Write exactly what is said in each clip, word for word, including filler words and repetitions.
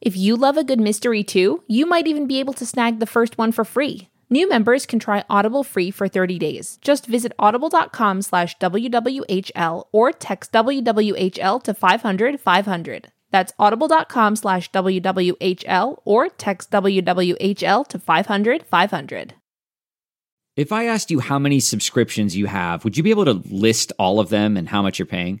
If you love a good mystery too, you might even be able to snag the first one for free. New members can try Audible free for thirty days. Just visit audible.com slash WWHL or text W W H L to five hundred, five hundred. That's audible.com slash WWHL or text W W H L to five hundred, five hundred. If I asked you how many subscriptions you have, would you be able to list all of them and how much you're paying?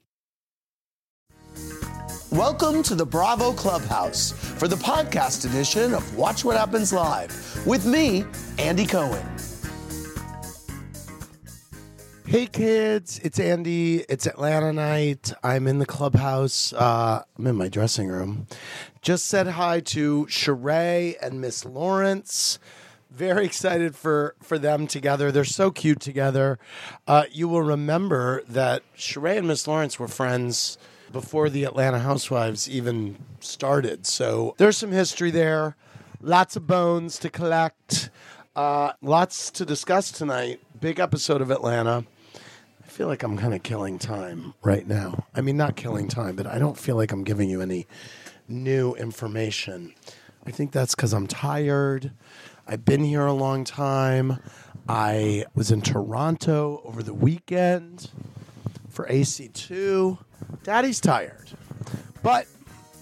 Welcome to the Bravo Clubhouse for the podcast edition of Watch What Happens Live with me, Andy Cohen. Hey kids, it's Andy. It's Atlanta night. I'm in the clubhouse. Uh, I'm in my dressing room. Just said hi to Sheree and Miss Lawrence. Very excited for, for them together. They're so cute together. Uh, you will remember that Sheree and Miss Lawrence were friends before the Atlanta Housewives even started. So there's some history there. Lots of bones to collect. Uh, lots to discuss tonight. Big episode of Atlanta. I feel like I'm kind of killing time right now. I mean, not killing time, but I don't feel like I'm giving you any new information. I think that's because I'm tired. I've been here a long time. I was in Toronto over the weekend for A C two. Daddy's tired. But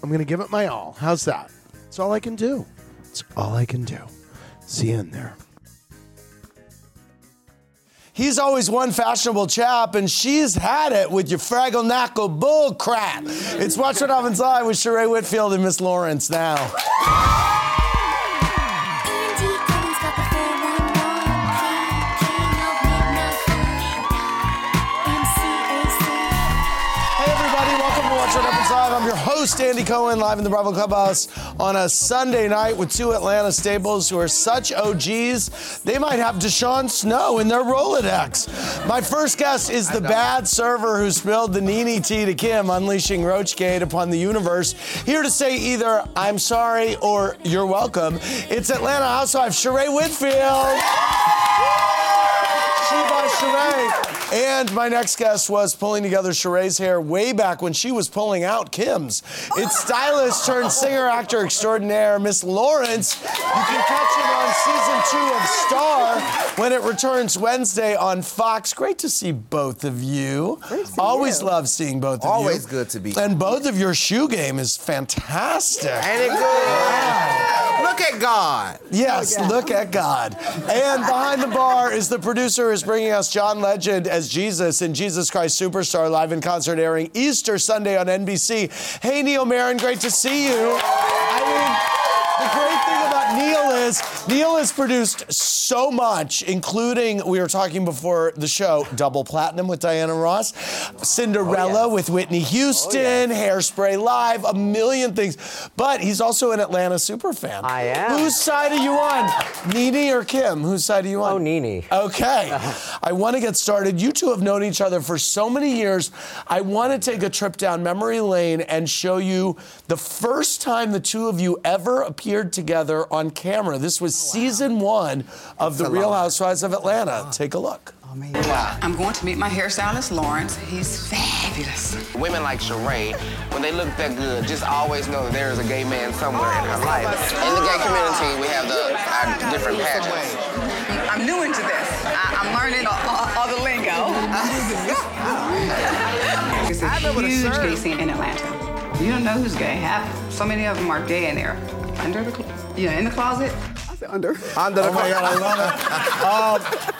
I'm going to give it my all. How's that? It's all I can do. It's all I can do. See you in there. He's always one fashionable chap, and she's had it with your fraggle knackle bull crap. It's Watch What Happens Live with Sheree Whitfield and Miss Lawrence now. Hey everybody, welcome to Watch What Happens Live. I'm your host, Andy Cohen, live in the Bravo Clubhouse on a Sunday night with two Atlanta stables who are such O Gs, they might have Deshaun Snow in their Rolodex. My first guest is the bad server who spilled the NeNe tea to Kim, unleashing Roachgate upon the universe, here to say either I'm sorry or you're welcome. It's Atlanta Housewife Sheree Whitfield. Sheree. And my next guest was pulling together Sheree's hair way back when she was pulling out Kim's. It's stylist turned singer-actor extraordinaire, Miss Lawrence. You can catch it on season two of Star when it returns Wednesday on Fox. Great to see both of you. Always you. Love seeing both of Always you. Always good to be here. And both of your shoe game is fantastic. And it goes. Wow. Look at God. Yes, oh, yeah. Look at God. And behind the bar is the producer who is bringing us John Legend as Jesus in Jesus Christ Superstar, live in concert, airing Easter Sunday on N B C. Hey, Neil Maron, great to see you. I mean, the great thing about Neil is Neil has produced so much, including, we were talking before the show, Double Platinum with Diana Ross, Cinderella oh, yes. with Whitney Houston, oh, yes. Hairspray Live, a million things. But he's also an Atlanta superfan. I am. Whose side are you on? NeNe or Kim? Whose side are you on? Oh, NeNe. Okay. I want to get started. You two have known each other for so many years. I want to take a trip down memory lane and show you the first time the two of you ever appeared together on camera. This was season wow. one of it's The Real Housewives of Atlanta. Oh. Take a look. Oh, wow. I'm going to meet my hairstylist, Lawrence. He's fabulous. Women like Sheree, when they look that good, just always know that there is a gay man somewhere oh, in her life. In the gay community, we have the, our different pageants. I'm new into this. I, I'm learning all, all the lingo. There's a huge gay scene in Atlanta. You don't know who's gay. Half, so many of them are gay in there. Under the, you know, in the closet. I said under. Under the oh closet. My God, I love it.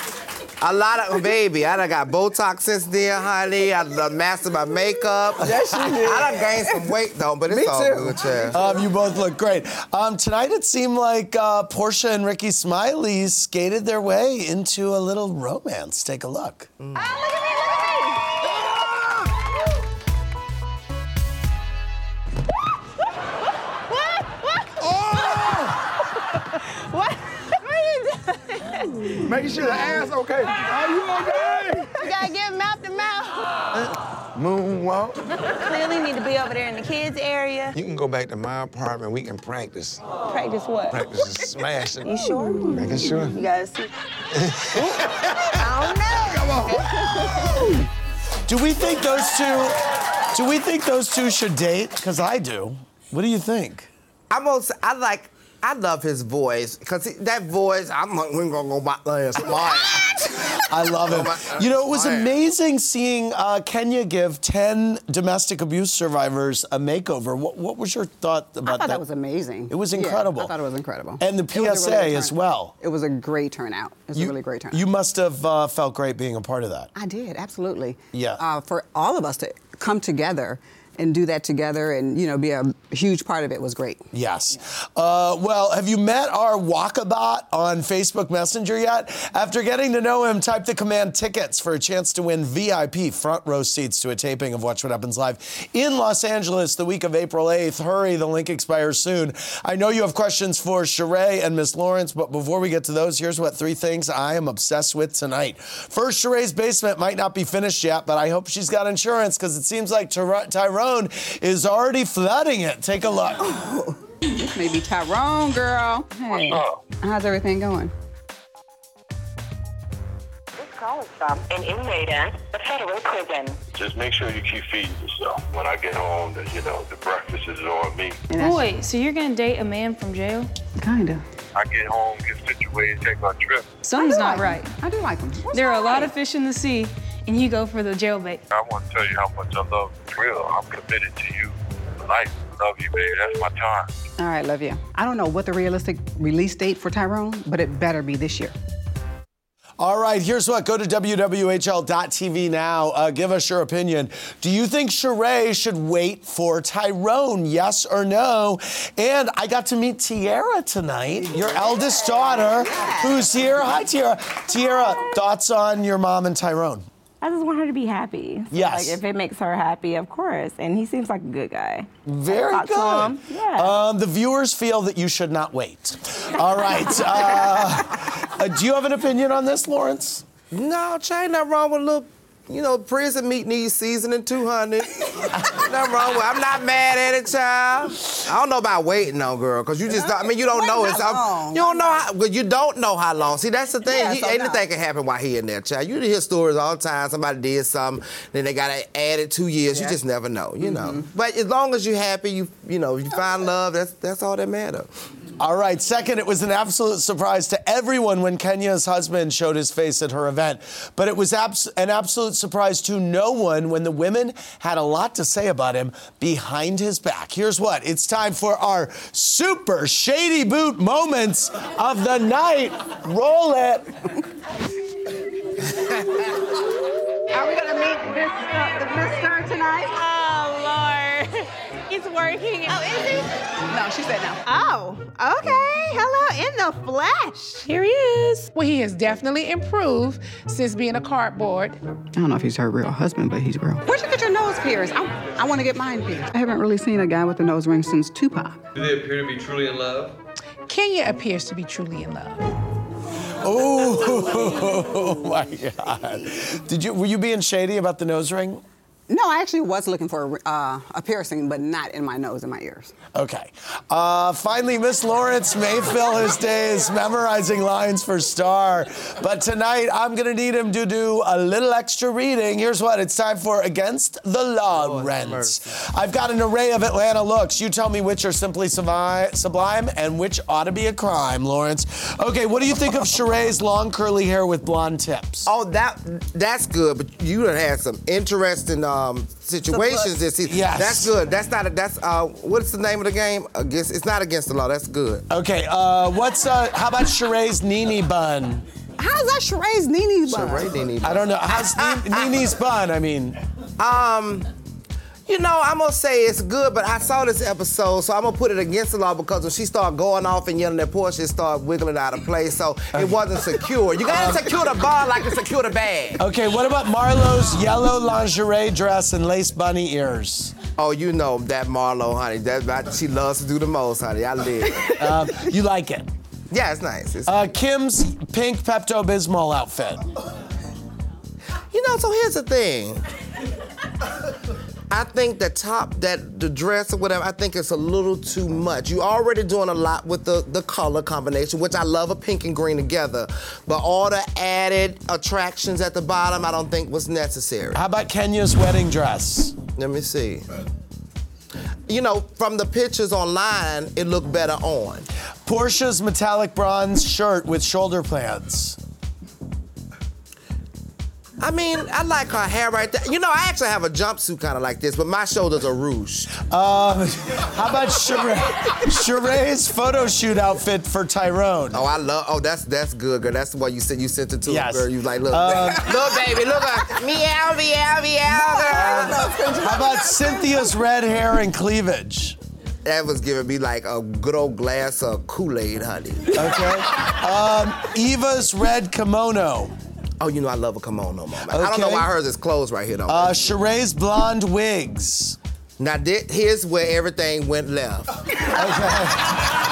A lot of, baby, I done got Botox since then, honey. I done mastered my makeup. Yes, you did. I done gained some weight, though, but it's Me all too. Good, yeah. Um, you both look great. Um, tonight, it seemed like uh, Porsha and Ricky Smiley skated their way into a little romance. Take a look. Mm. Oh, look at me, look at me. Making sure the ass okay. Are you okay? We gotta get mouth to mouth. Uh, moonwalk. Clearly need to be over there in the kids area. You can go back to my apartment. We can practice. Practice what? Practice what? Smashing. You sure? Making sure. You gotta see. I don't know. Come on. Do we think those two? Do we think those two should date? Because I do. What do you think? I'm also, I like. I love his voice, because that voice, I'm like, we're gonna go back there and smile. I love it. You know, it was amazing seeing uh, Kenya give ten domestic abuse survivors a makeover. What, what was your thought about that? I thought that? that was amazing. It was incredible. Yeah, I thought it was incredible. And the P S A really as well. It was a great turnout. It was you, a really great turnout. You must have uh, felt great being a part of that. I did, absolutely. Yeah. Uh, for all of us to come together and do that together and, you know, be a huge part of it was great. Yes. Yeah. Uh, well, have you met our Walkabot on Facebook Messenger yet? After getting to know him, type the command tickets for a chance to win V I P front row seats to a taping of Watch What Happens Live in Los Angeles the week of April eighth. Hurry, the link expires soon. I know you have questions for Sheree and Miss Lawrence, but before we get to those, here's what three things I am obsessed with tonight. First, Sheree's basement might not be finished yet, but I hope she's got insurance because it seems like Ty- Tyrone is already flooding it. Take a look. Oh, this may be Tyrone, girl. Hey, oh. How's everything going? This call is from an inmate in the federal prison. Just make sure you keep feeding yourself. When I get home, the, you know, the breakfast is on me. Boy, so you're gonna date a man from jail? Kinda. I get home, get situated, take my trip. Something's not right. I do like him. There are a lot of fish in the sea. And you go for the jail bait. I want to tell you how much I love Brielle. I'm committed to you for life. Love you, babe. That's my time. All right, love you. I don't know what the realistic release date for Tyrone, but it better be this year. All right, here's what. Go to W W H L dot T V now. Uh, give us your opinion. Do you think Sheree should wait for Tyrone? Yes or no? And I got to meet Tierra tonight, your eldest daughter, who's here. Hi, Tierra. Tierra, thoughts on your mom and Tyrone? I just want her to be happy. So yes. Like, if it makes her happy, of course. And he seems like a good guy. Very good. Yeah. Um, the viewers feel that you should not wait. All right. Uh, uh, do you have an opinion on this, Lawrence? No, ain't nothing wrong with a little, you know, prison meat needs seasoning two hundred. Nothing wrong with it. I'm not mad at it, child. I don't know about waiting on, girl, because you just don't, I mean, you don't wait know. It's, long. You don't know how, well, you don't know how long. See, that's the thing. Yeah, he, so anything no. can happen while he in there, child. You hear stories all the time. Somebody did something, then they got added two years. Yeah. You just never know, you mm-hmm. know. But as long as you're happy, you you know, you find love, that's, that's all that matters. All right, second, it was an absolute surprise to everyone when Kenya's husband showed his face at her event. But it was abs- an absolute surprise to no one when the women had a lot to say about him behind his back. Here's what. It's time for our super shady boot moments of the night. Roll it. Are we going to meet Miss uh, Star tonight? Oh, Lord. He's working. Oh, is he? No, she said no. Oh, okay. Hello, in the flesh. Here he is. Well, he has definitely improved since being a cardboard. I don't know if he's her real husband, but he's real. Where'd you get your nose pierced? I, I want to get mine pierced. I haven't really seen a guy with a nose ring since Tupac. Do they appear to be truly in love? Kenya appears to be truly in love. Oh, oh my God. Did you? Were you being shady about the nose ring? No, I actually was looking for a, uh, a piercing, but not in my nose and my ears. Okay. Uh, finally, Miss Lawrence may fill his days memorizing lines for Star, but tonight I'm going to need him to do a little extra reading. Here's what it's time for: Against the Law, Rents. I've got an array of Atlanta looks. You tell me which are simply sublime and which ought to be a crime, Lawrence. Okay, what do you think of Sheree's long curly hair with blonde tips? Oh, that that's good, but you done had some interesting... Uh, Um, situations this season. Yes. That's good. That's not a, that's uh what's the name of the game? Against it's not against the law. That's good. Okay, uh what's uh how about Sheree's NeNe bun? How's that Sheree's NeNe bun? Sheree NeNe bun. I don't know. How's NeNe's bun? I mean. Um You know, I'm going to say it's good, but I saw this episode, so I'm going to put it against the law because when she started going off and yelling at Porsha, it started wiggling out of place, so it wasn't secure. You got to secure the bar like you secure the bag. Okay, what about Marlo's yellow lingerie dress and lace bunny ears? Oh, you know that Marlo, honey. That's what she loves to do the most, honey. I live. Um, you like it? Yeah, it's nice. It's uh, Kim's pink Pepto-Bismol outfit. You know, so here's the thing. I think the top, that the dress or whatever, I think it's a little too much. You already doing a lot with the, the color combination, which I love a pink and green together. But all the added attractions at the bottom, I don't think was necessary. How about Kenya's wedding dress? Let me see. You know, from the pictures online, it looked better on. Portia's metallic bronze shirt with shoulder pads. I mean, I like her hair right there. You know, I actually have a jumpsuit kind of like this, but my shoulders are ruched. Uh, how about Sheree, Sheree's photo shoot outfit for Tyrone? Oh, I love. Oh, that's that's good, girl. That's the one you sent. You sent it to yes. her. Girl. You like, look, uh, look, baby, look at meow, meow, meow, girl. How about Cynthia's red hair and cleavage? That was giving me like a good old glass of Kool-Aid, honey. Okay. Um, Eva's red kimono. Oh, you know I love a kimono, mama. Okay. I don't know why hers is closed right here, though. Uh, Sheree's blonde wigs. Now, this, here's where everything went left. Okay.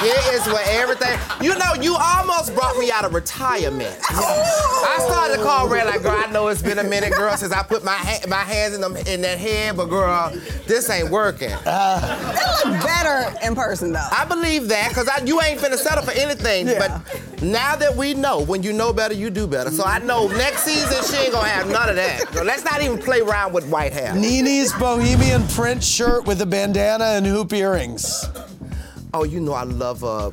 Here is where everything... You know, you almost brought me out of retirement. Oh. I started to call Red like, girl, I know it's been a minute, girl, since I put my ha- my hands in, them, in that head, but, girl, this ain't working. Uh, that looked better in person, though. I believe that, because you ain't finna settle for anything, yeah. But now that we know, when you know better, you do better. So I know next season she ain't gonna have none of that. Girl, let's not even play around with white hair. NeNe's bohemian print shirt. Shirt with a bandana and hoop earrings. Oh, you know I love a,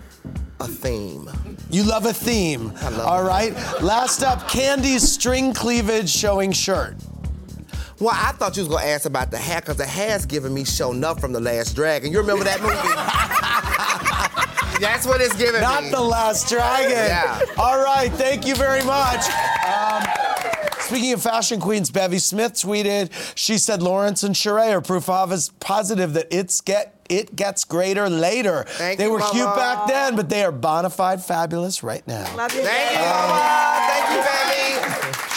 a theme. You love a theme. I love All right. Last up, Candy's string cleavage showing shirt. Well, I thought you was gonna ask about the hat, because the hat's giving me show enough from The Last Dragon. You remember that movie? That's what it's giving Not me. Not The Last Dragon. Yeah. All right, thank you very much. Um, Speaking of fashion queens, Bevy Smith tweeted, she said Lawrence and Sheree are proof positive that it's get it gets greater later. Thank they you, were Mama. Cute back then, but they are bona fide fabulous right now. Love you. Thank um, you, Mama. Thank you, Bevy.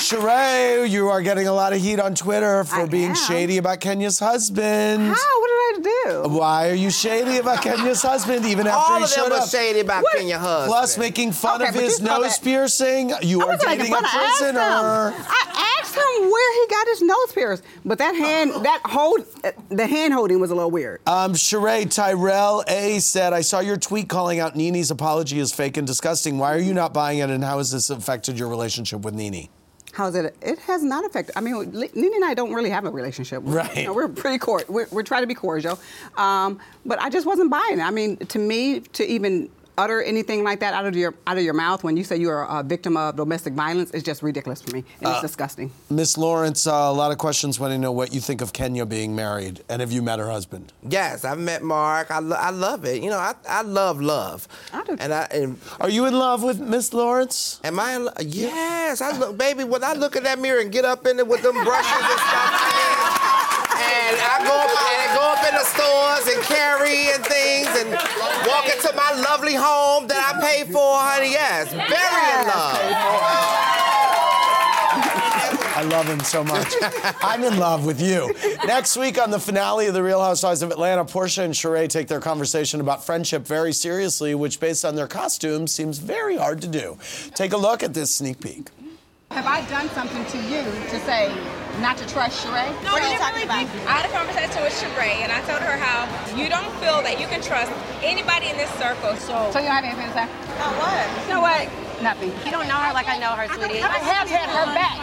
Sheree, you are getting a lot of heat on Twitter for I being am. shady about Kenya's husband. How? What did I do? Why are you shady about Kenya's husband even after All he showed up? All of them were shady about what? Kenya's husband. Plus making fun okay, of his nose piercing. You I are dating a prisoner. I asked, I asked him where he got his nose pierced, but that hand, that hold, the hand holding was a little weird. Um, Sheree, Tyrell A said, I saw your tweet calling out NeNe's apology is fake and disgusting. Why are you not buying it, and how has this affected your relationship with NeNe? How's it? It has not affected. I mean, NeNe and I don't really have a relationship. We're, right. You know, we're pretty cordial. We're, we're trying to be cordial. Um, but I just wasn't buying it. I mean, to me, to even utter anything like that out of your out of your mouth when you say you are a victim of domestic violence is just ridiculous for me. And uh, it's disgusting. Miss Lawrence, uh, a lot of questions want to know what you think of Kenya being married, and have you met her husband? Yes, I've met Mark. I, lo- I love it. You know, I, I love love. I do. And I. And are you in love with Miss Lawrence? Am I? In lo- yes, I look, baby. When I look in that mirror and get up in it with them brushes and stuff. And I go up, and I go up in the stores and carry and things and walk into my lovely home that I pay for, honey. Yes, very in love. I love him so much. I'm in love with you. Next week on the finale of The Real Housewives of Atlanta, Porsha and Sheree take their conversation about friendship very seriously, which based on their costumes seems very hard to do. Take a look at this sneak peek. Have I done something to you to say not to trust Sheree? No, what are you talking about? I had a conversation with Sheree, and I told her how you don't feel that you can trust anybody in this circle. So, so you don't have anything to say? Oh, what? You know what? Nothing. You don't know her like I know her, sweetie. I have had her back.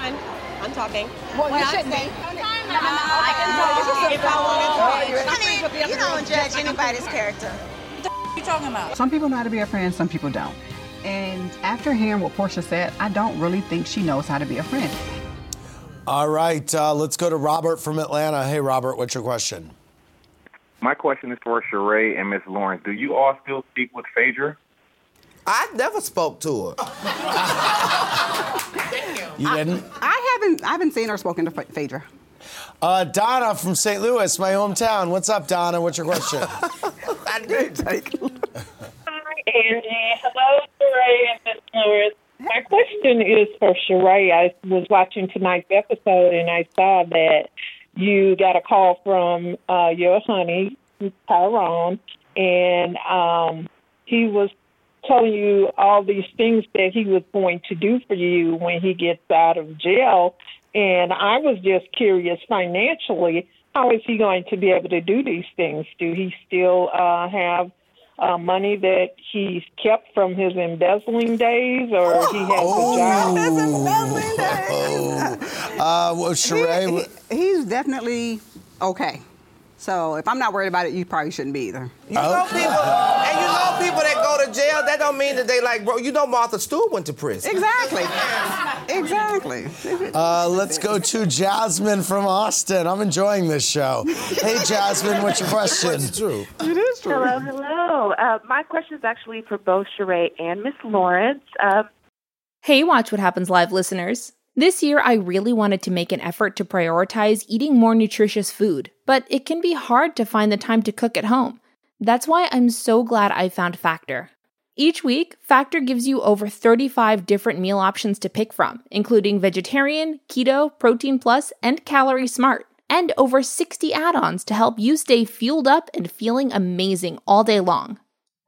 I'm talking. Well, you shouldn't be. No, no, no. I can tell you if I want to. I mean, you don't judge anybody's character. What the f*** you talking about? Some people know how to be a friend, some people don't. And after hearing what Porsha said, I don't really think she knows how to be a friend. All right, uh, let's go to Robert from Atlanta. Hey, Robert, what's your question? My question is for Sheree and Miss Lawrence. Do you all still speak with Phaedra? I never spoke to her. You didn't? I, I haven't. I haven't seen or spoken to Phaedra. Uh, Donna from Saint Louis, my hometown. What's up, Donna? What's your question? I did take a look. Hi, Angie. Hello, Sheree and Miss Lawrence. My question is for Sheree. I was watching tonight's episode, and I saw that you got a call from uh, your honey, Tyrone, and um, he was telling you all these things that he was going to do for you when he gets out of jail. And I was just curious, financially, how is he going to be able to do these things? Do he still uh, have uh, money that he's kept from his embezzling days, or oh, he has oh, a job? His embezzling days. Oh. Uh, well, Sheree, he, he, he's definitely okay. So if I'm not worried about it, you probably shouldn't be either. You know okay. people, and you know people that go to jail, that don't mean that they like, bro, you know Martha Stewart went to prison. Exactly. exactly. Uh, let's go to Jasmine from Austin. I'm enjoying this show. Hey, Jasmine, what's your question? It's true. It is true. Hello, hello. Uh, my question is actually for both Sheree and Miss Lawrence. Um... Hey, Watch What Happens Live listeners. This year, I really wanted to make an effort to prioritize eating more nutritious food, but it can be hard to find the time to cook at home. That's why I'm so glad I found Factor. Each week, Factor gives you over thirty-five different meal options to pick from, including vegetarian, keto, protein plus, and calorie smart, and over sixty add-ons to help you stay fueled up and feeling amazing all day long.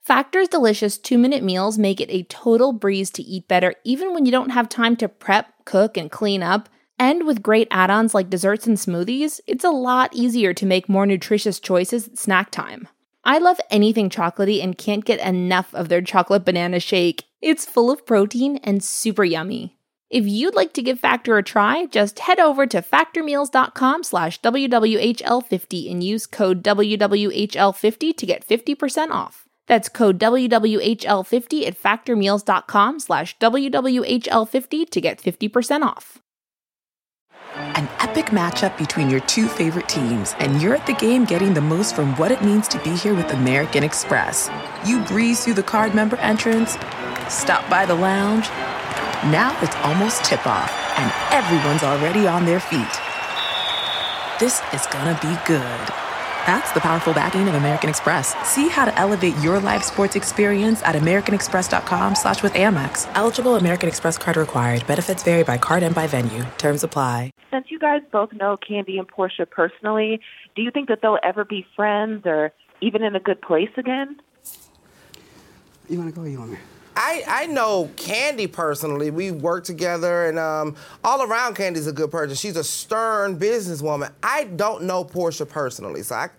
Factor's delicious two-minute meals make it a total breeze to eat better even when you don't have time to prep, cook, and clean up. And with great add-ons like desserts and smoothies, it's a lot easier to make more nutritious choices at snack time. I love anything chocolatey and can't get enough of their chocolate banana shake. It's full of protein and super yummy. If you'd like to give Factor a try, just head over to factor meals dot com slash W W H L fifty and use code W W H L fifty to get fifty percent off. That's code W W H L fifty at factor meals dot com slash W W H L fifty to get fifty percent off. An epic matchup between your two favorite teams, and you're at the game getting the most from what it means to be here with American Express. You breeze through the card member entrance, stop by the lounge. Now it's almost tip-off, and everyone's already on their feet. This is gonna be good. That's the powerful backing of American Express. See how to elevate your live sports experience at american express dot com slash with Amex. Eligible American Express card required. Benefits vary by card and by venue. Terms apply. Since you guys both know Candy and Porsha personally, do you think that they'll ever be friends or even in a good place again? You want to go or you want me? I, I know Candy personally. We work together, and um, all around Candy's a good person. She's a stern businesswoman. I don't know Porsha personally, so I,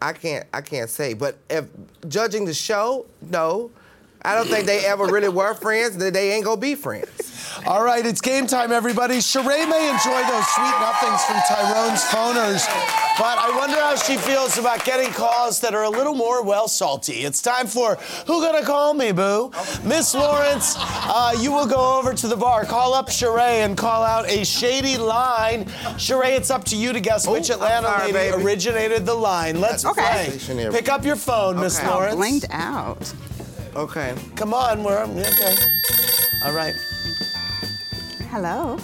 I can't I can't say. But if judging the show, no. I don't think they ever really were friends. They ain't gonna be friends. All right, it's game time, everybody. Sheree may enjoy those sweet nothings from Tyrone's phoners, but I wonder how she feels about getting calls that are a little more, well, salty. It's time for Who Gonna Call Me, Boo? Miss Lawrence, uh, you will go over to the bar. Call up Sheree and call out a shady line. Sheree, it's up to you to guess Ooh, which Atlanta sorry, lady baby. originated the line. Let's okay. play. Pick up your phone, Miss okay. Lawrence. I'm blanked out. Okay. Come on, we're okay. All right. Hello.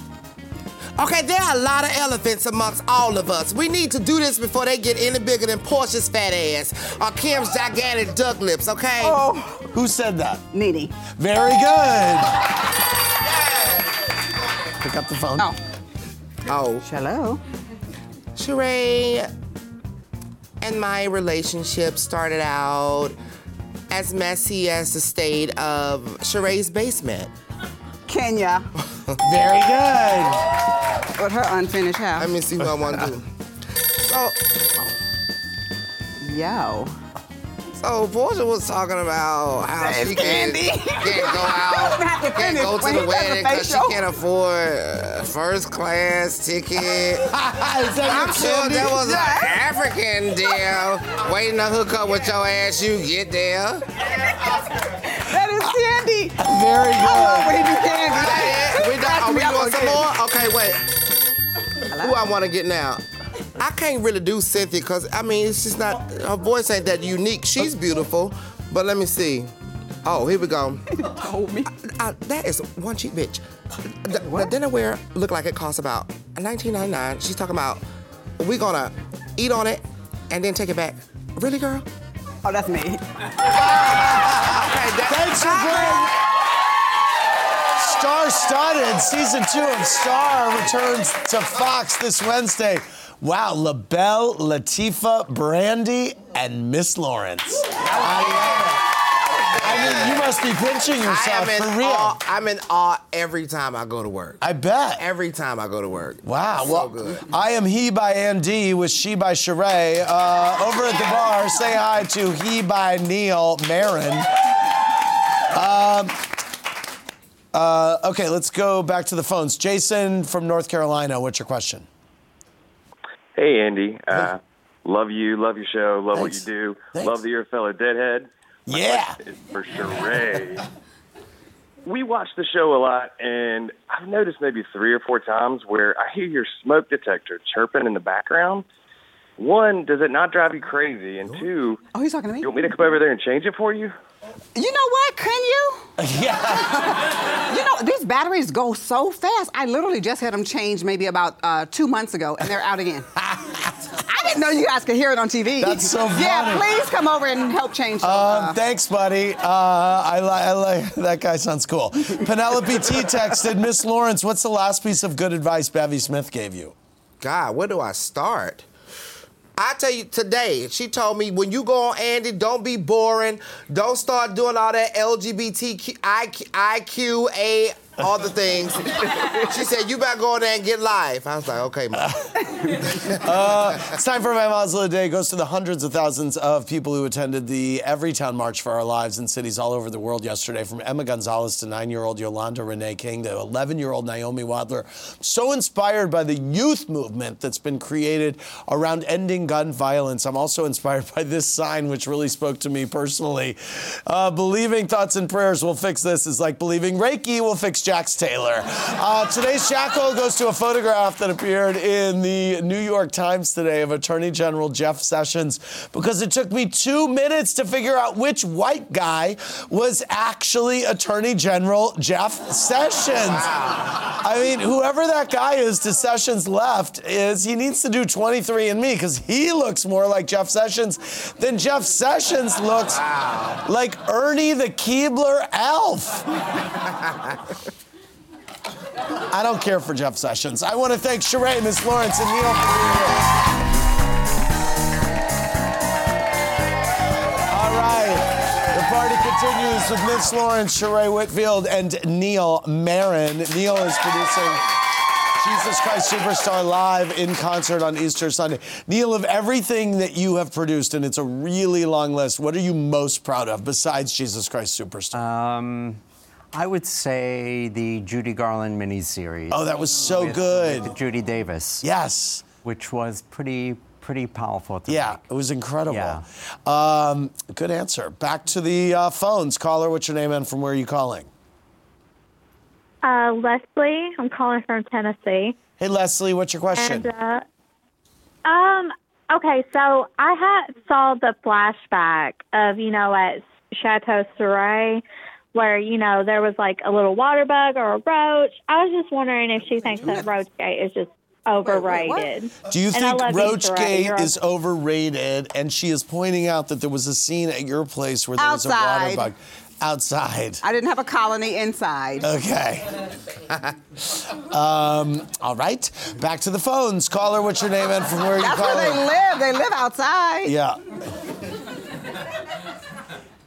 Okay, there are a lot of elephants amongst all of us. We need to do this before they get any bigger than Portia's fat ass or Kim's gigantic duck lips, okay? Oh, who said that? NeNe. Very good. Pick up the phone. Oh. Oh. Hello. Sheree and my relationship started out as messy as the state of Sheree's basement. Kenya. Very good. With her unfinished house. Let me see what I want to do. So, yo. So Porsha was talking about how she can't, can't go out, can't go to the wedding because she can't afford uh, first class ticket. I'm sure there was an African deal waiting to hook up with your ass. You get there. That is Candy. Very good. I love when he do Candy. We don't, are we doing some more? Okay, wait. Hello? Who I want to get now? I can't really do Cynthia because, I mean, it's just not, her voice ain't that unique. She's beautiful, but let me see. Oh, here we go. Told me. I, I, that is one cheap bitch. The, the dinnerware look like it costs about nineteen ninety-nine. She's talking about, we're gonna eat on it and then take it back. Really, girl? Oh, that's me. Okay, that's your girl. Star-studded, season two of Star returns to Fox this Wednesday. Wow, LaBelle, Latifah, Brandy, and Miss Lawrence. I, I mean, you must be pinching yourself for real. Awe. I'm in awe every time I go to work. I bet. Every time I go to work. Wow. So well, good. I am He by Andy with She by Sheree. Uh, over at the bar, say hi to He by Neil Maron. Um, uh, okay, let's go back to the phones. Jason from North Carolina, what's your question? Hey, Andy. Uh, love you. Love your show. Love Thanks. What you do. Thanks. Love that you're a fellow deadhead. My yeah. It's for Sheree. We watch the show a lot, and I've noticed maybe three or four times where I hear your smoke detector chirping in the background. One, does it not drive you crazy? And two, oh, he's talking to me. You want me to come over there and change it for you? You know what? Can you? Yeah. You know, these batteries go so fast. I literally just had them changed maybe about uh, two months ago, and they're out again. I didn't know you guys could hear it on T V. That's so funny. Yeah, please come over and help change them. Um, uh, thanks, buddy. Uh, I like I like that guy. Sounds cool. Penelope T texted, Miss Lawrence, what's the last piece of good advice Bevy Smith gave you? God, where do I start? I tell you, today, she told me, when you go on Andy, don't be boring. Don't start doing all that L G B T Q I Q A, all the things. She said, you better go on there and get live. I was like, okay, Mom. uh, it's time for My Mom's Little Day. It goes to the hundreds of thousands of people who attended the Everytown March for Our Lives in cities all over the world yesterday, from Emma Gonzalez to nine-year-old Yolanda Renee King to eleven-year-old Naomi Wadler. So inspired by the youth movement that's been created around ending gun violence. I'm also inspired by this sign, which really spoke to me personally. Uh, believing thoughts and prayers will fix this is like believing Reiki will fix Jax Taylor. Uh, today's shackle goes to a photograph that appeared in the New York Times today of Attorney General Jeff Sessions, because it took me two minutes to figure out which white guy was actually Attorney General Jeff Sessions. Wow. I mean, whoever that guy is to Sessions' left is, he needs to do twenty-three and me, because he looks more like Jeff Sessions than Jeff Sessions looks wow. like Ernie the Keebler Elf. I don't care for Jeff Sessions. I want to thank Sheree, Miss Lawrence, and Neil for being here. All right, the party continues with Miss Lawrence, Sheree Whitfield, and Neil Maron. Neil is producing Jesus Christ Superstar live in concert on Easter Sunday. Neil, of everything that you have produced, and it's a really long list, what are you most proud of besides Jesus Christ Superstar? Um... I would say the Judy Garland miniseries. Oh, that was so with, good. With Judy Davis. Yes. Which was pretty, pretty powerful to Yeah, make. It was incredible. Yeah. Um, good answer. Back to the uh, phones. Caller, what's your name and from where are you calling? Uh, Leslie. I'm calling from Tennessee. Hey, Leslie, what's your question? And, uh, um. Okay, so I had saw the flashback of, you know, at Chateau Surrey, where, you know, there was like a little water bug or a roach. I was just wondering if she thinks that Roachgate is just overrated. Wait, wait, do you think Roachgate is overrated? And she is pointing out that there was a scene at your place where there Outside. was a water bug. Outside. I didn't have a colony inside. Okay. um, all right. Back to the phones. Caller, what's your name and from where are you calling? That's where they live. They live outside. Yeah.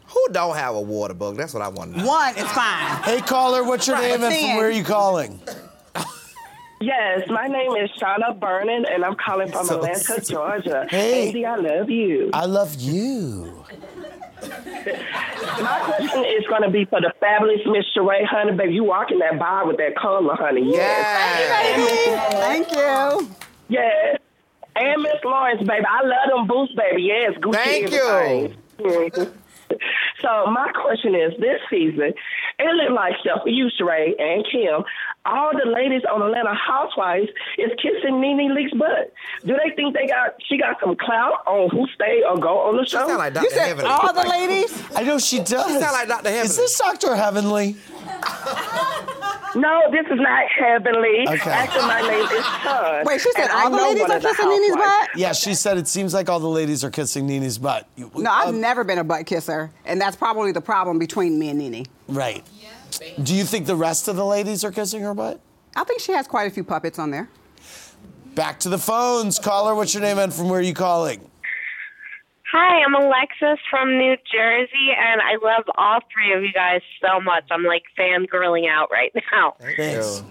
Who Who don't have a water bug? That's what I want to know. One, it's fine. Hey, caller, what's your right, name and from where are you calling? Yes, my name is Shauna Vernon, and I'm calling from so Atlanta, sweet. Georgia. Hey. Andy, I love you. I love you. My question is going to be for the fabulous Miss Sheree. Honey, baby, you walking that bar with that color, honey. Yes. yes. Thank you, baby. Thank you. Yes. And Miss Lawrence, baby. I love them boots, baby. Yes, Gucci. Thank you. Mm-hmm. So my question is, this season, it looked like stuff for you, Sheree and Kim. All the ladies on Atlanta Housewives is kissing NeNe Leakes' butt. Do they think they got she got some clout on who stay or go on the show? She sound like Doctor You said Heavenly. All the ladies? I know she does. She sound like Doctor Heavenly. Is this Doctor Heavenly? No, this is not Heavenly. Okay. Actually, my name is Tug. Wait, she said all the ladies are kissing NeNe's butt? Yeah, she said it seems like all the ladies are kissing NeNe's butt. You, no, um, I've never been a butt kisser, and that's probably the problem between me and NeNe. Right. Yeah. Do you think the rest of the ladies are kissing her butt? I think she has quite a few puppets on there. Back to the phones. Caller, what's your name and from where are you calling? Hi, I'm Alexis from New Jersey, and I love all three of you guys so much. I'm, like, fangirling out right now. Thanks.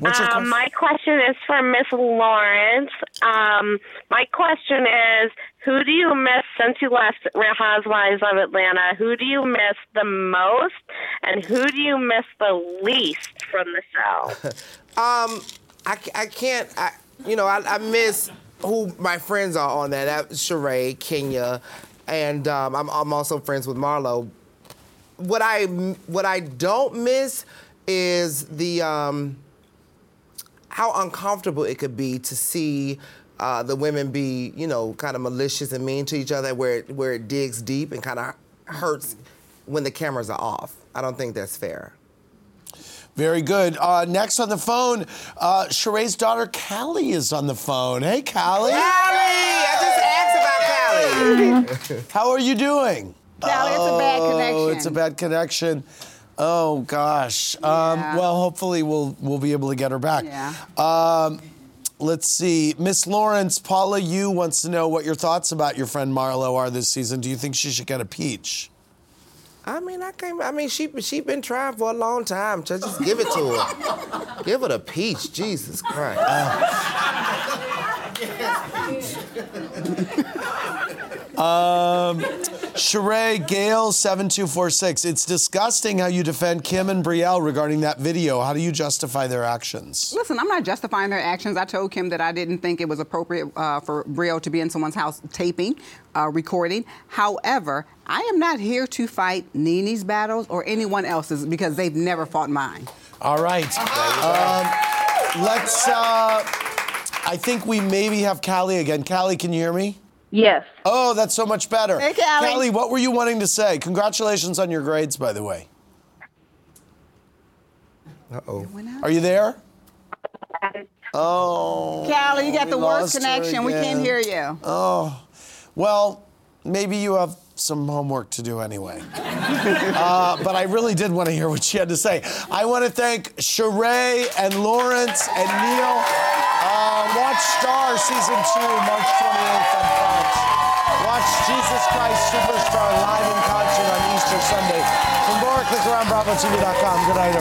What's your question? My question is for Miss Lawrence. Um, my question is, who do you miss since you left Real Housewives of Atlanta? Who do you miss the most, and who do you miss the least from the show? um, I, I can't, I, you know, I, I miss... who my friends are on that, that Sheree, Kenya, and um, I'm, I'm also friends with Marlo. What I what I don't miss is the um, how uncomfortable it could be to see uh, the women be, you know, kind of malicious and mean to each other, where it, where it digs deep and kind of hurts when the cameras are off. I don't think that's fair. Very good. Uh, next on the phone, uh, Sheree's daughter Callie is on the phone. Hey, Callie. Callie! I just asked about Callie. How are you doing? Callie, it's a bad connection. Oh, it's a bad connection. Oh, gosh. Yeah. Um, well, hopefully we'll we'll be able to get her back. Yeah. Um, let's see. Miss Lawrence, Paula Yu wants to know what your thoughts about your friend Marlo are this season. Do you think she should get a peach? I mean, I can't. I mean, she she been trying for a long time. Just, just give it to her. Give her the peach, Jesus Christ. Uh. um, Sheree, Gale, seven two four six. It's disgusting how you defend Kim and Brielle regarding that video. How do you justify their actions? Listen, I'm not justifying their actions. I told Kim that I didn't think it was appropriate uh, for Brielle to be in someone's house taping, uh, recording. However, I am not here to fight NeNe's battles or anyone else's because they've never fought mine. All right. Um, let's, uh, I think we maybe have Callie again. Callie, can you hear me? Yes. Oh, that's so much better. Hey, Callie. Callie, what were you wanting to say? Congratulations on your grades, by the way. Uh-oh. Are you there? Oh. Callie, you got the worst connection. We can't hear you. Oh. Well, maybe you have some homework to do anyway. uh, but I really did want to hear what she had to say. I want to thank Sheree and Lawrence and Neil. Uh, watch Star Season two, March twenty-eighth on Fox. Watch Jesus Christ Superstar live in concert on Easter Sunday. For more, click around bravo t v dot com. Good night,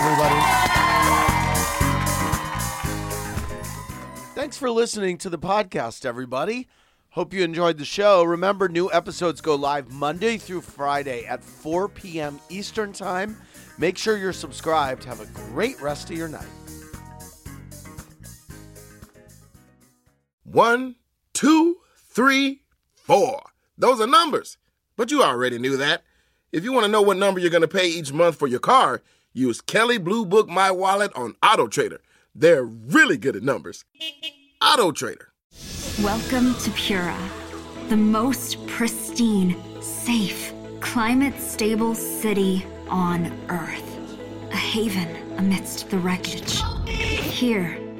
everybody. Thanks for listening to the podcast, everybody. Hope you enjoyed the show. Remember, new episodes go live Monday through Friday at four p.m. Eastern Time. Make sure you're subscribed. Have a great rest of your night. One, two, three, four. Those are numbers, but you already knew that. If you want to know what number you're going to pay each month for your car, use Kelley Blue Book My Wallet on AutoTrader. They're really good at numbers. AutoTrader. Welcome to Pura, the most pristine, safe, climate-stable city on Earth. A haven amidst the wreckage. Here,